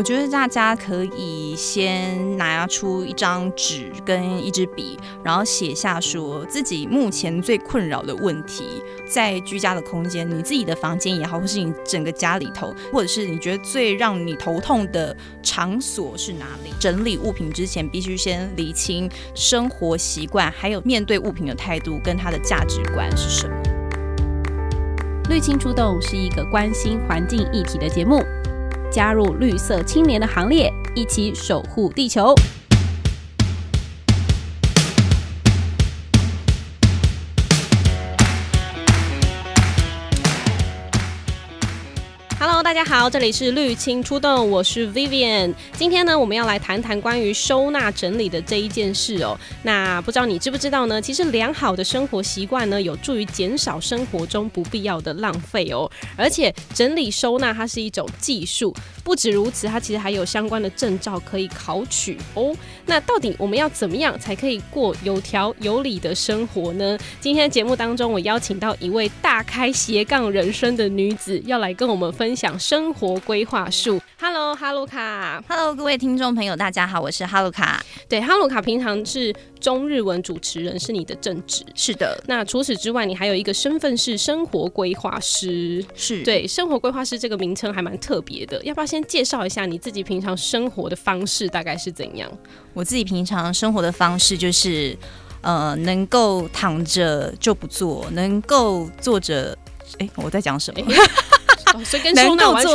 我觉得大家可以先拿出一张纸跟一支笔，然后写下说自己目前最困扰的问题，在居家的空间，你自己的房间也好，或是你整个家里头，或者是你觉得最让你头痛的场所是哪里？整理物品之前，必须先厘清生活习惯，还有面对物品的态度跟它的价值观是什么。绿青出动是一个关心环境议题的节目。加入绿色青年的行列，一起守护地球。Hello， 大家好，这里是绿青出动，我是 Vivian。今天呢，我们要来谈谈关于收纳整理的这一件事哦。那不知道你知不知道呢？其实良好的生活习惯呢，有助于减少生活中不必要的浪费哦。而且整理收纳它是一种技术，不止如此，它其实还有相关的证照可以考取哦。那到底我们要怎么样才可以过有条有理的生活呢？今天的节目当中，我邀请到一位大开斜杠人生的女子，要来跟我们分享生活规划术。 Hello 哈鲁卡。 Hello 各位听众朋友大家好，我是哈鲁卡。对，哈鲁卡平常是中日文主持人，是你的正职。是的。那除此之外你还有一个身份是生活规划师。是。对，生活规划师这个名称还蛮特别的，要不要先介绍一下你自己平常生活的方式大概是怎样？我自己平常生活的方式就是能够躺着就不做，能够坐着我在讲什么哦，所以跟收纳完全能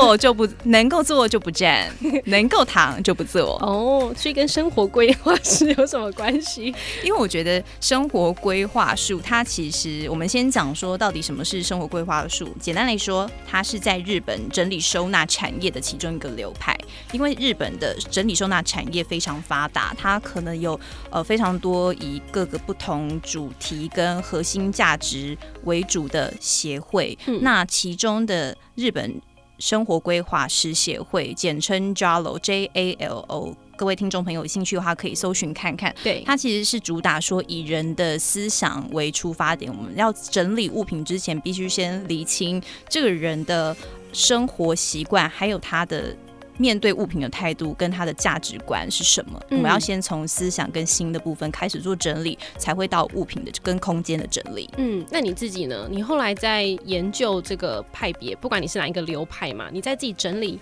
够坐就不站，能够躺就不坐。哦，所以跟生活规划是有什么关系？因为我觉得生活规划术，它其实我们先讲说到底什么是生活规划术。简单来说，它是在日本整理收纳产业的其中一个流派。因为日本的整理收纳产业非常发达，它可能有非常多以各个不同主题跟核心价值为主的协会。那其中的日本生活规划师协会，简称 JALO JALO， 各位听众朋友有兴趣的话可以搜寻看看。对，它其实是主打说以人的思想为出发点，我们要整理物品之前必须先厘清这个人的生活习惯，还有他的面对物品的态度跟他的价值观是什么。我们要先从思想跟心的部分开始做整理，才会到物品的跟空间的整理。嗯，那你自己呢？你后来在研究这个派别，不管你是哪一个流派嘛，你在自己整理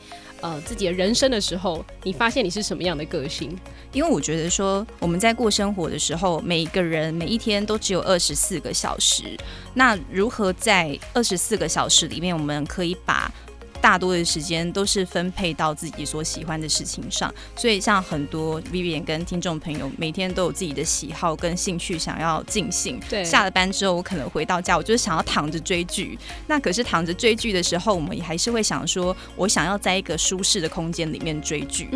自己的人生的时候，你发现你是什么样的个性？因为我觉得说我们在过生活的时候，每一个人每一天都只有24个小时，那如何在24个小时里面，我们可以把大多的时间都是分配到自己所喜欢的事情上，所以像很多 Vivian 跟听众朋友每天都有自己的喜好跟兴趣想要进行。下了班之后我可能回到家，我就是想要躺着追剧，那可是躺着追剧的时候我们也还是会想说我想要在一个舒适的空间里面追剧。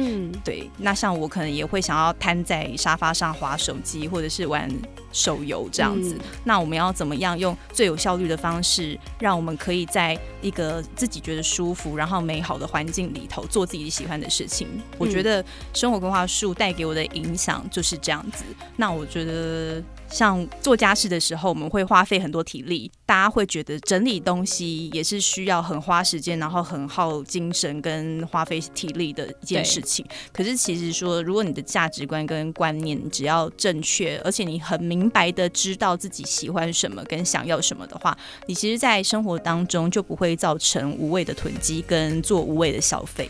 对，那像我可能也会想要瘫在沙发上滑手机或者是玩手游这样子。那我们要怎么样用最有效率的方式，让我们可以在一个自己觉得舒服然后美好的环境里头做自己喜欢的事情。我觉得生活规划术带给我的影响就是这样子。那我觉得像做家事的时候我们会花费很多体力，大家会觉得整理东西也是需要很花时间然后很耗精神跟花费体力的一件事情。可是其实说如果你的价值观跟观念只要正确，而且你很明白的知道自己喜欢什么跟想要什么的话，你其实在生活当中就不会造成无谓的囤积跟做无谓的消费。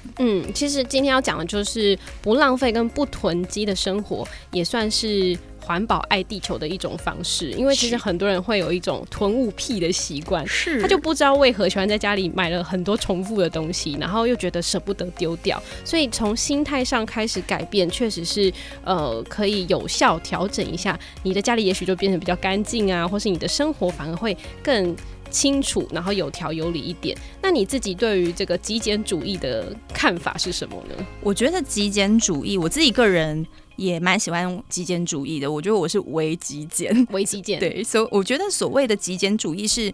其实今天要讲的就是不浪费跟不囤积的生活，也算是环保爱地球的一种方式。因为其实很多人会有一种囤物癖的习惯，他就不知道为何喜欢在家里买了很多重复的东西，然后又觉得舍不得丢掉。所以从心态上开始改变，确实是可以有效调整一下你的家里，也许就变得比较干净啊，或是你的生活反而会更清楚，然后有条有理一点。那你自己对于这个极简主义的看法是什么呢？我觉得极简主义，我自己个人也蛮喜欢极简主义的，我觉得我是微极简，微极简，对，所以我觉得所谓的极简主义是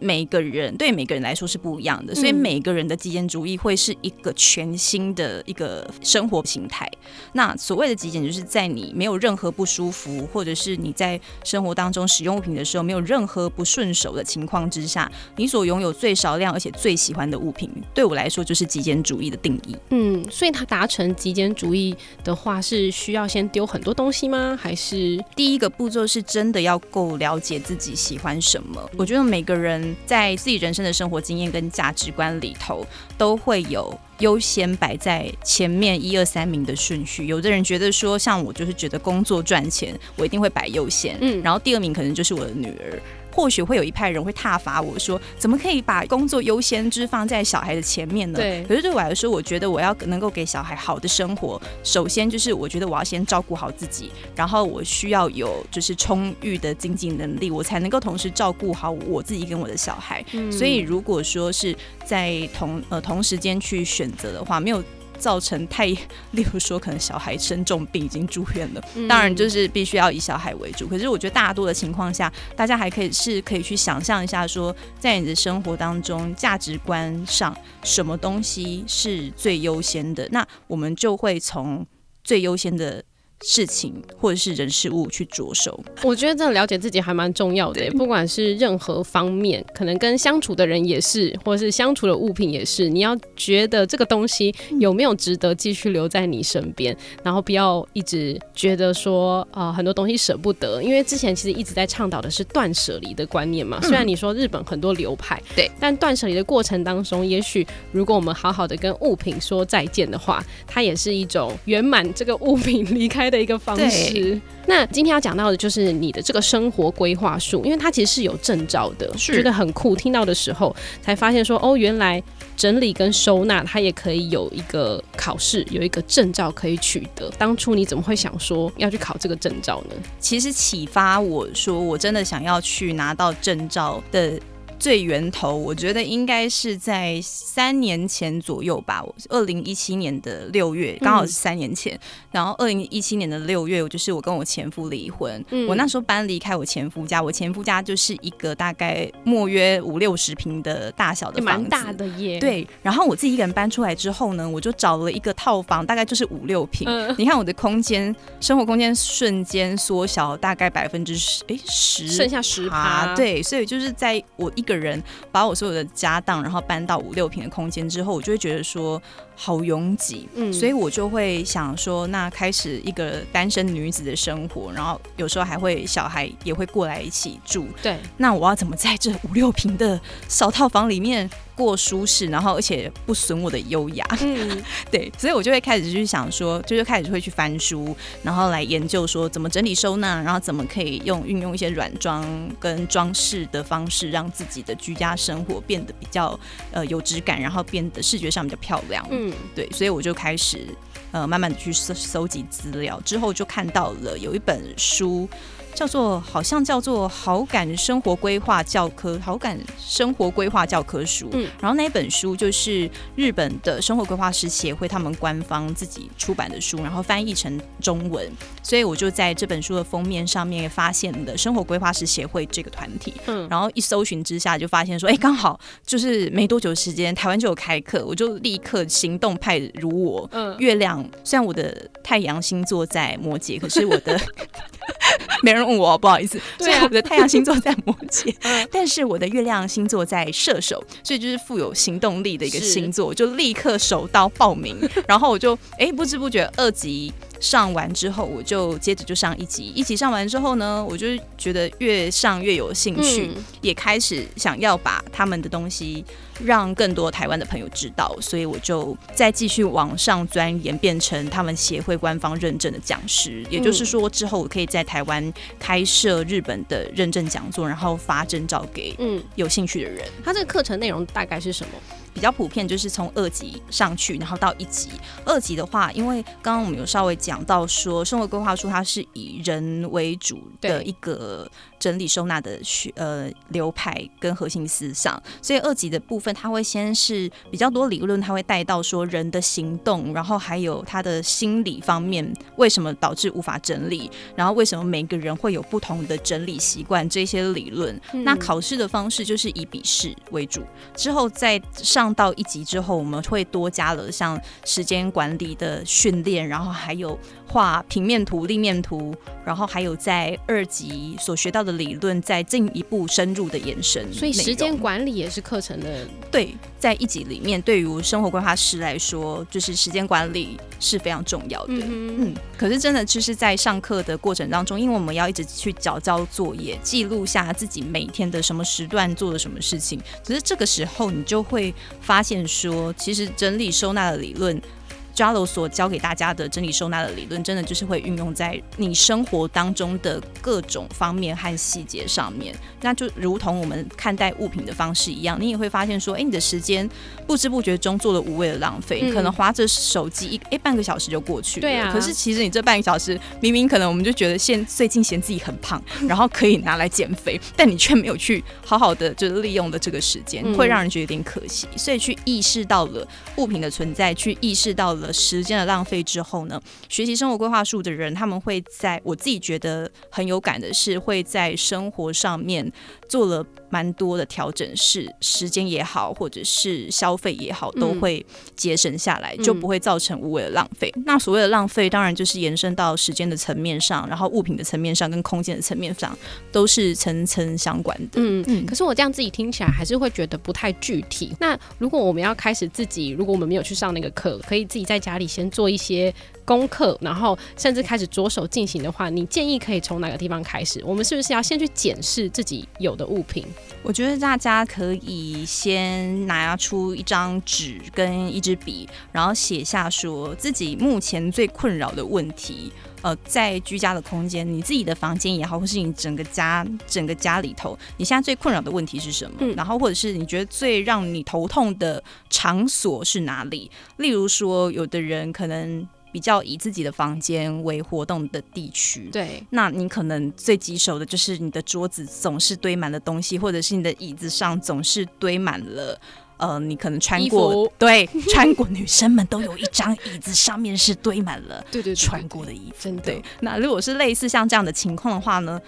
每个人对每个人来说是不一样的，所以每个人的极简主义会是一个全新的一个生活形态。那所谓的极简就是在你没有任何不舒服，或者是你在生活当中使用物品的时候没有任何不顺手的情况之下，你所拥有最少量而且最喜欢的物品，对我来说就是极简主义的定义。嗯，所以它达成极简主义的话是需要先丢很多东西吗？还是第一个步骤是真的要够了解自己喜欢什么？我觉得每个人在自己人生的生活经验跟价值观里头都会有优先摆在前面1、2、3名的顺序，有的人觉得说，像我就是觉得工作赚钱我一定会摆优先，然后第2名可能就是我的女儿。或许会有一派人会挞伐我说，怎么可以把工作优先之放在小孩的前面呢？对，可是对我来说，我觉得我要能够给小孩好的生活，首先就是我觉得我要先照顾好自己，然后我需要有就是充裕的经济能力，我才能够同时照顾好我自己跟我的小孩。所以如果说是在同时间去选择的话，没有造成太，例如说可能小孩生重病已经住院了，当然就是必须要以小孩为主。可是我觉得大多的情况下，大家还可以去想象一下说，在你的生活当中价值观上什么东西是最优先的，那我们就会从最优先的事情或者是人事物去着手。我觉得真的了解自己还蛮重要的耶，不管是任何方面，可能跟相处的人也是，或是相处的物品也是，你要觉得这个东西有没有值得继续留在你身边，然后不要一直觉得说很多东西舍不得，因为之前其实一直在倡导的是断舍离的观念嘛，虽然你说日本很多流派，对，但断舍离的过程当中，也许如果我们好好的跟物品说再见的话，它也是一种圆满这个物品离开的一个方式。那今天要讲到的就是你的这个生活规划术，因为它其实是有证照的，觉得很酷，听到的时候才发现说，哦，原来整理跟收纳它也可以有一个考试，有一个证照可以取得。当初你怎么会想说要去考这个证照呢？其实启发我说我真的想要去拿到证照的最源头，我觉得应该是在3年前左右吧，2017年的6月，刚好是3年前。然后2017年的6月，就是我跟我前夫离婚，我那时候搬离开我前夫家，我前夫家就是一个大概莫约50-60平的大小的房子，蛮大的耶。对，然后我自己一个人搬出来之后呢，我就找了一个套房，大概就是5-6平。你看我的空间，生活空间瞬间缩小，大概10%，剩下10%。对，所以就是在我一个人把我所有的家当然后搬到5-6平的空间之后，我就会觉得说好拥挤，所以我就会想说，那开始一个单身女子的生活，然后有时候还会小孩也会过来一起住，对，那我要怎么在这5-6平的小套房里面过舒适，然后而且不损我的优雅，对，所以我就会开始去想说，就是开始会去翻书，然后来研究说怎么整理收纳，然后怎么可以运用一些软装跟装饰的方式，让自己的居家生活变得比较有质感，然后变得视觉上比较漂亮，对，所以我就开始慢慢的去搜集资料，之后就看到了有一本书。好像叫做好感生活规划教科，好感生活规划教科书，然后那本书就是日本的生活规划师协会他们官方自己出版的书，然后翻译成中文，所以我就在这本书的封面上面发现了生活规划师协会这个团体，然后一搜寻之下就发现说，刚好就是没多久时间台湾就有开课，我就立刻行动派如我，月亮，虽然我的太阳星座在摩羯，可是我的没人问我，不好意思，虽然我的太阳星座在摩羯，但是我的月亮星座在射手，所以就是富有行动力的一个星座，我就立刻手刀报名，然后我就不知不觉2集上完之后，我就接着就上1集，1集上完之后呢，我就觉得越上越有兴趣，也开始想要把他们的东西让更多台湾的朋友知道，所以我就再继续往上钻研，变成他们协会官方认证的讲师，也就是说之后我可以在台湾开设日本的认证讲座，然后发证照给有兴趣的人。他这个课程内容大概是什么？比较普遍就是从2级上去，然后到1级。2级的话，因为刚刚我们有稍微讲到说，生活规划处它是以人为主的一个整理收纳的流派跟核心思想，所以2级的部分它会先是比较多理论，它会带到说人的行动，然后还有他的心理方面为什么导致无法整理，然后为什么每个人会有不同的整理习惯这些理论。那考试的方式就是以笔试为主，之后再上到1级之后，我们会多加了像时间管理的训练，然后还有画平面图、立面图，然后还有在2级所学到的理论再进一步深入的延伸。所以时间管理也是课程的。对，在1级里面，对于生活规划师来说，就是时间管理是非常重要的。可是真的就是在上课的过程当中，因为我们要一直去交作业，记录下自己每天的什么时段做的什么事情。只是这个时候你就会发现说，其实整理收纳的理论，JALO 所教给大家的整理收纳的理论，真的就是会运用在你生活当中的各种方面和细节上面。那就如同我们看待物品的方式一样，你也会发现说，你的时间不知不觉中做了无谓的浪费，可能滑着手机半个小时就过去了。对啊。可是其实你这半个小时，明明可能我们就觉得最近嫌自己很胖，然后可以拿来减肥，但你却没有去好好的就是利用了这个时间，会让人觉得有点可惜。所以去意识到了物品的存在，去意识到了时间的浪费之后呢，学习生活规划术的人，他们会在我自己觉得很有感的是，会在生活上面做了蛮多的调整，是时间也好，或者是消费也好，都会节省下来，就不会造成无谓的浪费。那所谓的浪费，当然就是延伸到时间的层面上，然后物品的层面上，跟空间的层面上，都是层层相关的。可是我这样自己听起来还是会觉得不太具体。那如果我们要开始自己，如果我们没有去上那个课，可以自己在家里先做一些功课，然后甚至开始着手进行的话，你建议可以从哪个地方开始？我们是不是要先去检视自己有的物品？我觉得大家可以先拿出一张纸跟一支笔，然后写下说自己目前最困扰的问题。在居家的空间，你自己的房间也好，或是你整个家里头，你现在最困扰的问题是什么？然后或者是你觉得最让你头痛的场所是哪里？例如说，有的人可能比较以自己的房间为活动的地区，对，那你可能最棘手的就是你的桌子总是堆满了东西，或者是你的椅子上总是堆满了你可能穿过女生们都有一张椅子，上面是堆满了穿过的衣服。对，那如果是类似像这样的情况的话呢，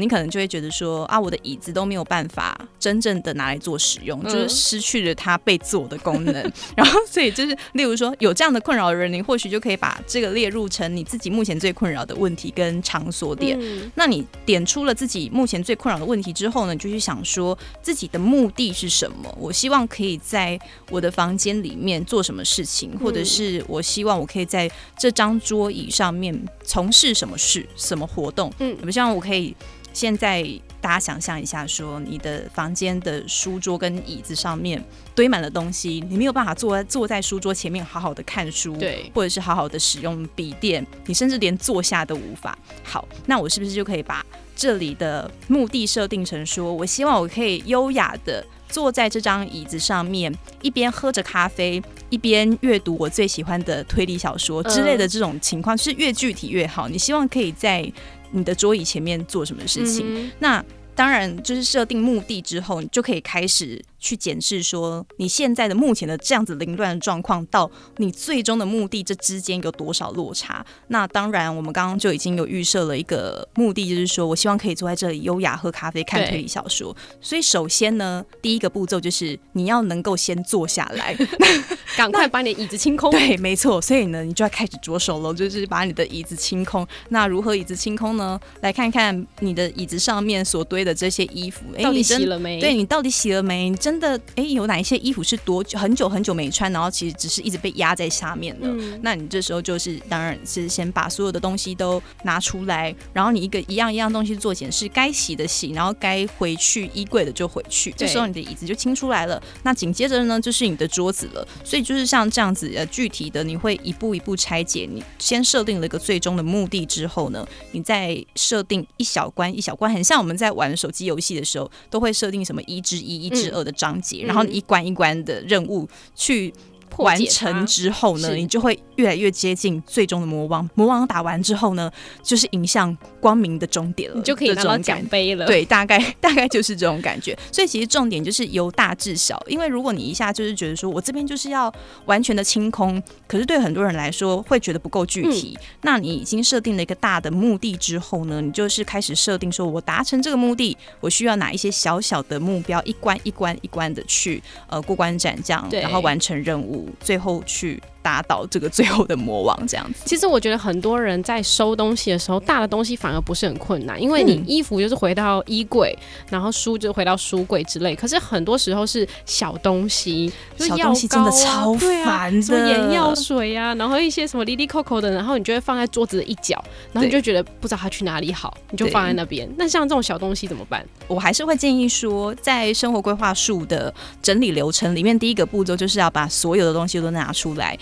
你可能就会觉得说啊，我的椅子都没有办法真正的拿来做使用，就是失去了它被做的功能。然后所以就是例如说有这样的困扰的人，你或许就可以把这个列入成你自己目前最困扰的问题跟场所点。那你点出了自己目前最困扰的问题之后呢，你就去想说自己的目的是什么，我希望可以在我的房间里面做什么事情，或者是我希望我可以在这张桌椅上面从事什么事、什么活动。我希望我可以现在。大家想象一下说你的房间的书桌跟椅子上面堆满了东西，你没有办法坐在书桌前面好好的看书，对，或者是好好的使用笔电，你甚至连坐下都无法。好，那我是不是就可以把这里的目的设定成说，我希望我可以优雅的坐在这张椅子上面，一边喝着咖啡，一边阅读我最喜欢的推理小说之类的。这种情况，就是越具体越好，你希望可以在你的桌椅前面做什么事情。那当然就是设定目的之后，你就可以开始去检视说你现在的目前的这样子凌乱的状况到你最终的目的，这之间有多少落差。那当然我们刚刚就已经有预设了一个目的，就是说我希望可以坐在这里优雅喝咖啡看推理小说。所以首先呢，第一个步骤就是你要能够先坐下来，赶快把你的椅子清空。对，没错。所以呢，你就要开始着手了，就是把你的椅子清空。那如何椅子清空呢？来看看你的椅子上面所堆的这些衣服，到底洗了没？对，你到底洗了没？你真的有哪一些衣服是很久没穿，然后其实只是一直被压在下面的。那你这时候就是当然是先把所有的东西都拿出来，然后你一样东西做检视，该洗的洗，然后该回去衣柜的就回去。这时候你的椅子就清出来了。那紧接着呢，就是你的桌子了。所以就是像这样子具体的，你会一步一步拆解。你先设定了一个最终的目的之后呢，你再设定一小关一小关，很像我们在玩手机游戏的时候都会设定什么1+1、1+2的章节，然后一关一关的任务去完成之后呢，你就会越来越接近最终的魔王。魔王打完之后呢，就是迎向光明的终点了，你就可以拿到奖杯了。对，大概就是这种感觉。所以其实重点就是由大至小，因为如果你一下就是觉得说我这边就是要完全的清空，可是对很多人来说会觉得不够具体。那你已经设定了一个大的目的之后呢，你就是开始设定说我达成这个目的，我需要哪一些小小的目标，一关一关一关的去过关斩将，然后完成任务。最后去打倒这个最后的魔王，这样子。其实我觉得很多人在收东西的时候，大的东西反而不是很困难，因为你衣服就是回到衣柜，然后书就回到书柜之类。可是很多时候是小东西，小东西真的超烦的，什么眼药水啊，然后一些什么哩哩扣扣的，然后你就会放在桌子的一角，然后你就觉得不知道它去哪里好，你就放在那边。那像这种小东西怎么办？我还是会建议说，在生活规划术的整理流程里面，第一个步骤就是要把所有的东西都拿出来。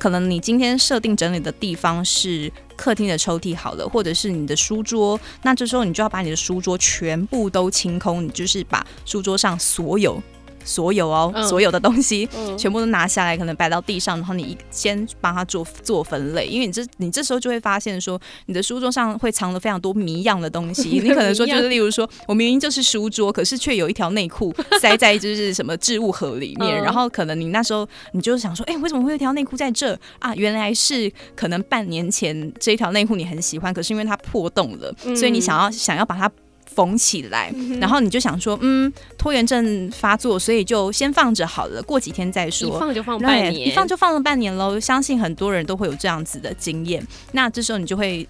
可能你今天设定整理的地方是客厅的抽屉好了，或者是你的书桌，那这时候你就要把你的书桌全部都清空，你就是把书桌上所有的东西全部都拿下来，可能摆到地上，然后你先帮它做分类，因为你这时候就会发现说，你的书桌上会藏了非常多谜样的东西。你可能说就是例如说，我明明就是书桌，可是却有一条内裤塞在就是什么置物盒里面，然后可能你那时候你就想说，为什么会有一条内裤在这啊？原来是可能半年前这一条内裤你很喜欢，可是因为它破洞了，所以你想要把它缝起来，然后你就想说拖延症发作，所以就先放着好了，过几天再说，一放就放了半年咯。相信很多人都会有这样子的经验。那这时候你就会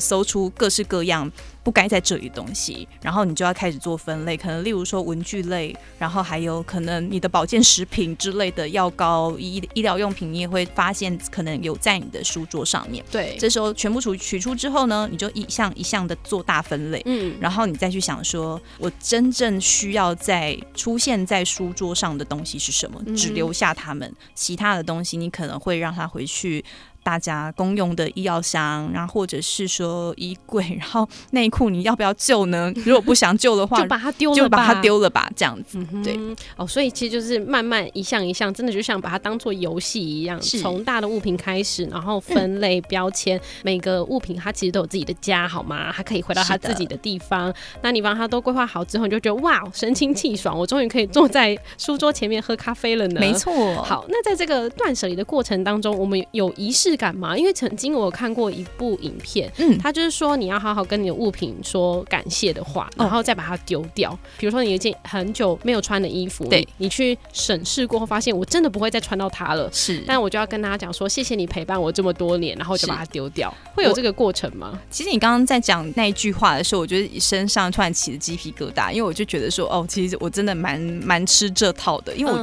搜出各式各样不该在这里的东西，然后你就要开始做分类，可能例如说文具类，然后还有可能你的保健食品之类的，药膏、医疗用品，你也会发现可能有在你的书桌上面。对，这时候全部取出之后呢，你就一项一项的做大分类，然后你再去想说，我真正需要在出现在书桌上的东西是什么，只留下它们，其他的东西你可能会让它回去。大家公用的医药箱，然后或者是说衣柜，然后内裤你要不要救呢？如果不想救的话，就把它丢了吧，这样子。对，所以其实就是慢慢一项一项，真的就像把它当做游戏一样，从大的物品开始，然后分类标签，每个物品它其实都有自己的家，好吗？它可以回到它自己的地方。那你帮它都规划好之后，你就觉得哇，神清气爽，我终于可以坐在书桌前面喝咖啡了呢。没错。好，那在这个断舍离的过程当中，我们有仪式感嘛？因为曾经我看过一部影片，他就是说你要好好跟你的物品说感谢的话，然后再把它丢掉。比如说你有一件很久没有穿的衣服，你去审视过后发现我真的不会再穿到它了，是，但我就要跟大家讲说谢谢你陪伴我这么多年，然后就把它丢掉。会有这个过程吗？其实你刚刚在讲那一句话的时候，我觉得身上突然起了鸡皮疙瘩，因为我就觉得说其实我真的蛮吃这套的，因为我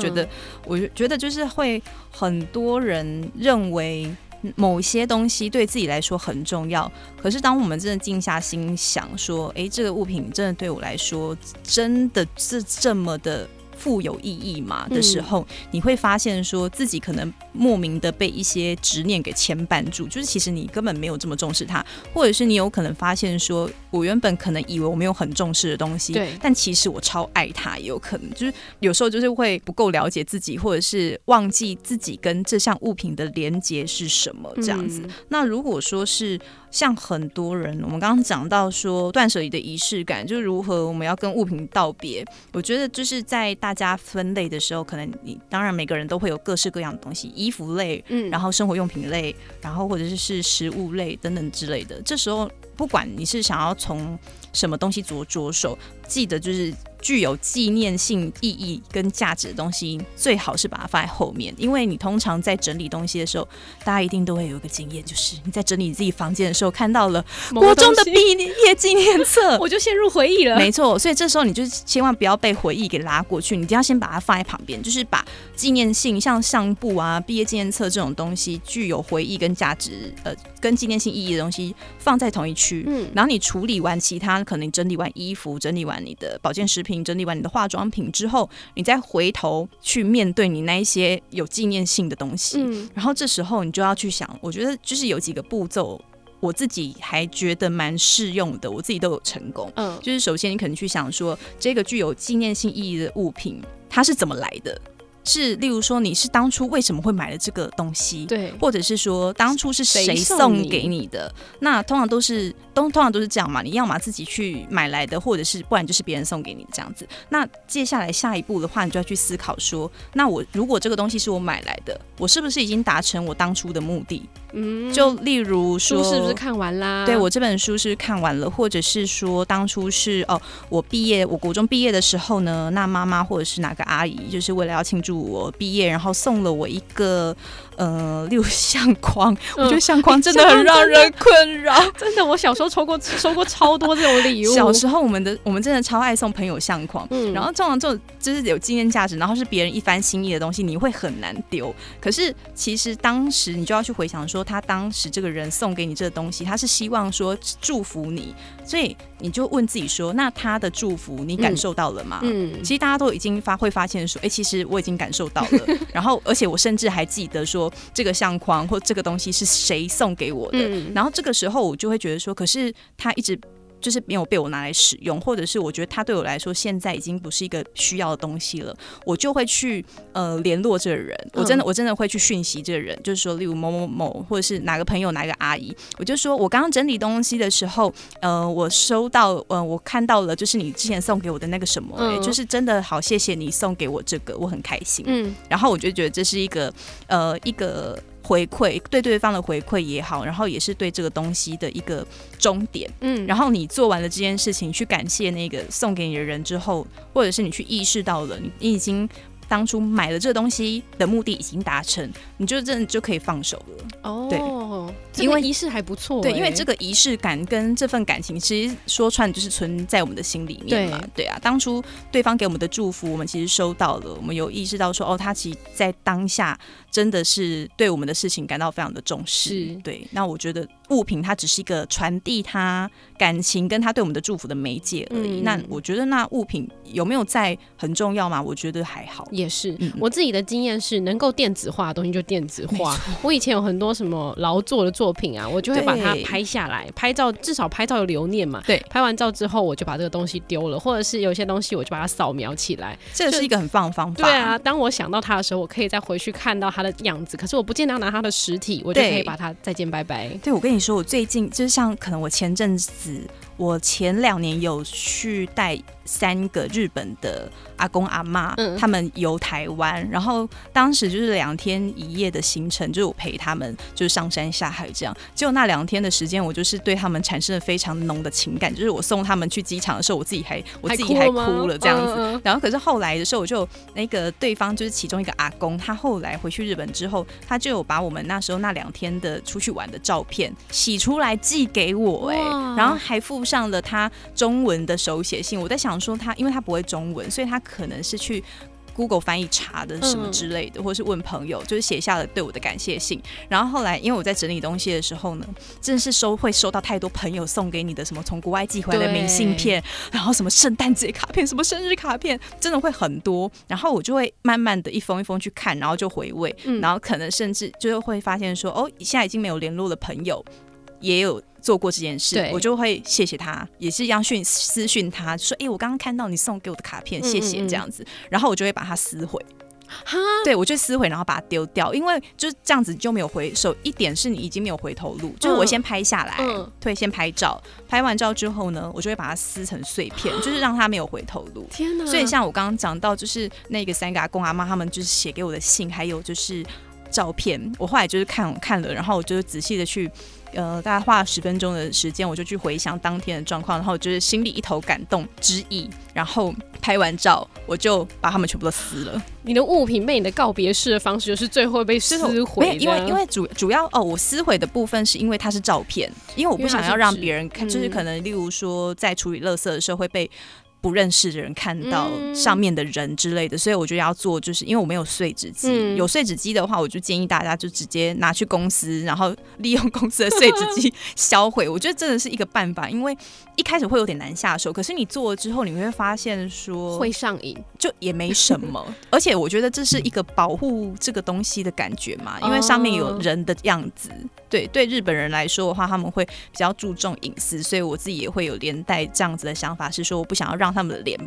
觉得就是会很多人认为某些东西对自己来说很重要，可是当我们真的静下心想说这个物品真的对我来说真的是这么的富有意义嘛的时候，你会发现说自己可能莫名的被一些执念给牵绊住，就是其实你根本没有这么重视它，或者是你有可能发现说我原本可能以为我没有很重视的东西，但其实我超爱它，也有可能就是有时候就是会不够了解自己，或者是忘记自己跟这项物品的连结是什么这样子。那如果说是像很多人我们刚刚讲到说断舍离的仪式感，就是如何我们要跟物品道别，我觉得就是在大家分类的时候，可能你当然每个人都会有各式各样的东西，衣服类，然后生活用品类，然后或者是食物类等等之类的。这时候不管你是想要从什么东西着手，记得就是具有纪念性意义跟价值的东西最好是把它放在后面，因为你通常在整理东西的时候，大家一定都会有一个经验，就是你在整理自己房间的时候看到了国中的毕业纪念册我就陷入回忆了。没错，所以这时候你就千万不要被回忆给拉过去，你一定要先把它放在旁边，就是把纪念性像相簿啊、毕业纪念册这种东西具有回忆跟价值跟纪念性意义的东西放在同一区，然后你处理完其他，可能你整理完衣服，整理完你的保健食品，整理完你的化妆品之后，你再回头去面对你那一些有纪念性的东西，然后这时候你就要去想，我觉得就是有几个步骤我自己还觉得蛮适用的，我自己都有成功。嗯，就是首先你可能去想说，这个具有纪念性意义的物品，它是怎么来的？是例如说你是当初为什么会买了这个东西，对，或者是说当初是谁送给你的，那通常都是这样嘛，你要嘛自己去买来的，或者是不然就是别人送给你这样子。那接下来下一步的话，你就要去思考说，那我如果这个东西是我买来的，我是不是已经达成我当初的目的。嗯，就例如说书是不是看完啦，对，我这本书 是看完了，或者是说当初是我毕业，我国中毕业的时候呢，那妈妈或者是哪个阿姨就是为了要庆祝我毕业，然后送了我一个例如相框。我觉得相框真的很让人困扰，真的我小时候收过超多这种礼物。小时候我们真的超爱送朋友相框，然后这种就是有纪念价值，然后是别人一番心意的东西，你会很难丢。可是其实当时你就要去回想说，他当时这个人送给你这个东西，他是希望说祝福你，所以你就问自己说，那他的祝福你感受到了吗？其实大家都已经会发现说，其实我已经感受到了然后而且我甚至还记得说这个相框或这个东西是谁送给我的，然后这个时候我就会觉得说，可是他一直就是没有被我拿来使用，或者是我觉得它对我来说现在已经不是一个需要的东西了，我就会去联络这个人，我真的会去讯息这个人，就是说例如某某某，或者是哪个朋友哪个阿姨，我就说我刚刚整理东西的时候，我收到，我看到了就是你之前送给我的那个什么，就是真的好谢谢你送给我这个，我很开心。然后我就觉得这是一个回馈，对对方的回馈也好，然后也是对这个东西的一个终点。然后你做完了这件事情，去感谢那个送给你的人之后，或者是你去意识到了你已经当初买了这个东西的目的已经达成，你就真的就可以放手了。哦，对，因为仪式还不错。对，因为这个仪式感跟这份感情，其实说穿就是存在我们的心里面嘛。对啊，当初对方给我们的祝福，我们其实收到了，我们有意识到说，他其实在当下真的是对我们的事情感到非常的重视。对，那我觉得物品它只是一个传递他感情跟他对我们的祝福的媒介而已。那我觉得那物品有没有在很重要吗？我觉得还好。也是，我自己的经验是，能够电子化的东西就电子化。我以前有很多什么劳作的作品啊，我就会把它拍下来，拍照，至少拍照有留念嘛。对，拍完照之后我就把这个东西丢了，或者是有些东西我就把它扫描起来。这是一个很棒的方法。对啊，当我想到它的时候，我可以再回去看到它的样子，可是我不见得要拿它的实体，我就可以把它再见拜拜。对，我跟你说，我最近就是像可能我前阵子。我前2年有去带3个日本的阿公阿嬷，他们游台湾，然后当时就是2天1夜的行程，就是我陪他们就是上山下海这样。结果那2天的时间，我就是对他们产生了非常浓的情感，就是我送他们去机场的时候，我自己还哭了这样子。然后可是后来的时候，我就那个对方就是其中一个阿公，他后来回去日本之后，他就有把我们那时候那2天的出去玩的照片洗出来寄给我，然后还附上了他中文的手写信。我在想说他因为他不会中文，所以他可能是去 Google 翻译查的什么之类的，或是问朋友，就是写下了对我的感谢信。然后后来因为我在整理东西的时候呢，真的是会收到太多朋友送给你的什么从国外寄回来的明信片，然后什么圣诞节卡片，什么生日卡片，真的会很多。然后我就会慢慢的一封一封去看，然后就回味，然后可能甚至就会发现说，现在已经没有联络的朋友也有做过这件事，我就会谢谢他，也是一样私讯他说，我刚刚看到你送给我的卡片，谢谢这样子。然后我就会把它撕毁，对，我就撕毁，然后把它丢掉，因为就是这样子就没有回首。一点是你已经没有回头路，就是我先拍下来，对，先拍照，拍完照之后呢，我就会把它撕成碎片，就是让它没有回头路。天哪！所以像我刚刚讲到，就是那个3个阿公阿妈他们就是写给我的信，还有就是照片，我后来就是看了，然后我就仔细的去。大概花了10分钟的时间，我就去回想当天的状况，然后就是心里一头感动之意，然后拍完照我就把他们全部都撕了。你的物品被你的告别式的方式就是最后被撕毁，因为主要我撕毁的部分是因为它是照片，因为我不想要让别人看，就是可能例如说在处理垃圾的时候会被不认识的人看到上面的人之类的，所以我觉得要做，就是因为我没有碎纸机，有碎纸机的话我就建议大家就直接拿去公司，然后利用公司的碎纸机销毁我觉得真的是一个办法，因为一开始会有点难下手，可是你做了之后你会发现说会上瘾，就也没什么而且我觉得这是一个保护这个东西的感觉嘛，因为上面有人的样子，对，对日本人来说的话他们会比较注重隐私，所以我自己也会有连带这样子的想法，是说我不想要让他们的脸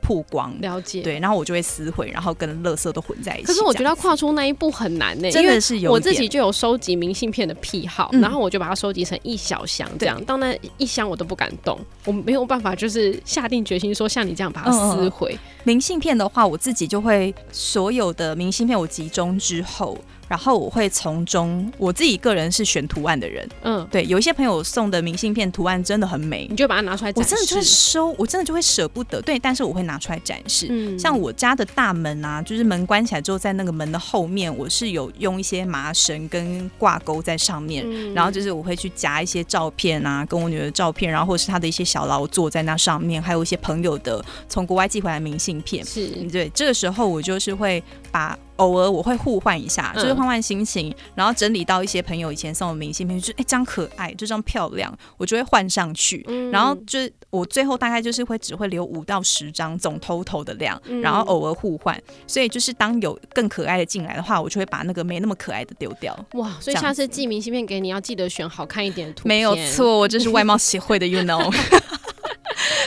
曝光，了解，对，然后我就会撕毁，然后跟垃圾都混在一起。可是我觉得要跨出那一步很难呢、欸，真的是有点。我自己就有收集明信片的癖好，然后我就把它收集成一小箱这样，到那一箱我都不敢动，我没有办法就是下定决心说像你这样把它撕毁。明信片的话，我自己就会所有的明信片我集中之后。然后我会从中，我自己个人是选图案的人，对，有一些朋友送的明信片图案真的很美，你就把它拿出来展示，我真的就会收，我真的就会舍不得，对，但是我会拿出来展示、像我家的大门啊，就是门关起来之后，在那个门的后面我是有用一些麻绳跟挂钩在上面、然后就是我会去夹一些照片啊，跟我女儿的照片，然后或是她的一些小劳作在那上面，还有一些朋友的从国外寄回来的明信片，是，对，这个时候我就是会把偶尔我会互换一下，就是换换心情，然后整理到一些朋友以前送我明信片，就是哎，这张可爱，这张漂亮，我就会换上去。然后就是我最后大概就是会只会留5到10张总 total 的量，然后偶尔互换。所以就是当有更可爱的进来的话，我就会把那个没那么可爱的丢掉。哇，所以下次寄明信片给你要记得选好看一点的图片。没有错，我这是外貌协会的 ，you know 。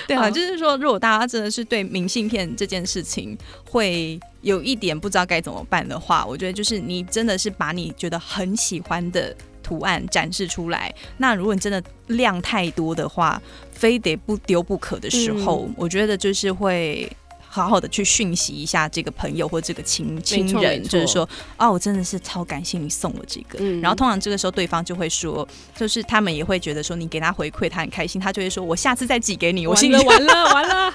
对啊，就是说，如果大家真的是对明信片这件事情会。有一点不知道该怎么办的话，我觉得就是你真的是把你觉得很喜欢的图案展示出来，那如果你真的量太多的话，非得不丢不可的时候，我觉得就是会好好的去讯息一下这个朋友或这个亲人，就是说啊，我真的是超感谢你送我这个、然后通常这个时候对方就会说，就是他们也会觉得说你给他回馈他很开心，他就会说我下次再寄给你，我心里完了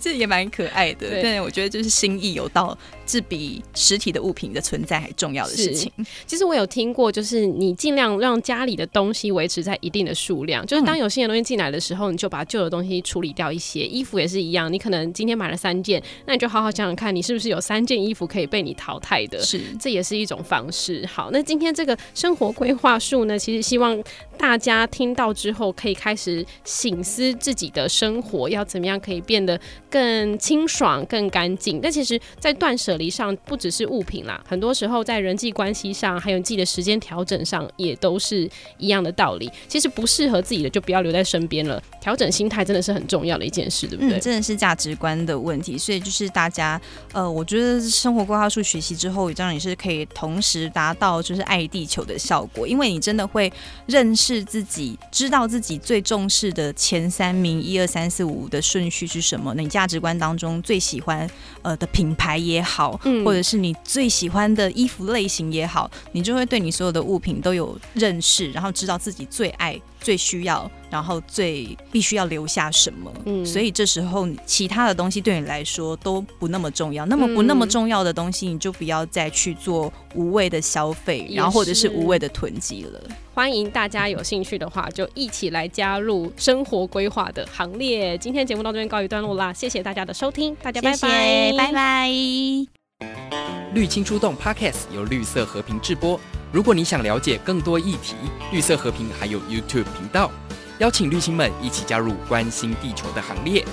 这也蛮可爱的，对，我觉得就是心意有到，这比实体的物品的存在还重要的事情。其实我有听过，就是你尽量让家里的东西维持在一定的数量，就是当有新的东西进来的时候，你就把旧的东西处理掉一些。衣服也是一样，你可能今天买了3件，那你就好好想想看，你是不是有3件衣服可以被你淘汰的，是，这也是一种方式。好，那今天这个生活规划术呢，其实希望大家听到之后可以开始省思自己的生活要怎么样可以变得更清爽更干净。但其实在断舍离上不只是物品啦，很多时候在人际关系上还有自己的时间调整上也都是一样的道理。其实不适合自己的就不要留在身边了，调整心态真的是很重要的一件事，对不对？真的是价值观的问题，所以就是大家我觉得生活规划术学习之后，这样也是可以同时达到就是爱地球的效果，因为你真的会认识自己，知道自己最重视的前3名1、2、3、4、5的顺序是什么，你价值观当中最喜欢的品牌也好，或者是你最喜欢的衣服类型也好，你就会对你所有的物品都有认识，然后知道自己最爱最需要，然后最必须要留下什么、所以这时候其他的东西对你来说都不那么重要，那么不那么重要的东西你就不要再去做无谓的消费，然后或者是无谓的囤积了。欢迎大家有兴趣的话就一起来加入生活规划的行列。今天节目到这边告一段落啦，谢谢大家的收听，大家拜拜，谢谢，拜拜。绿青出动 Podcast 由绿色和平制播，如果你想了解更多议题，绿色和平还有 YouTube 频道，邀请绿青们一起加入关心地球的行列。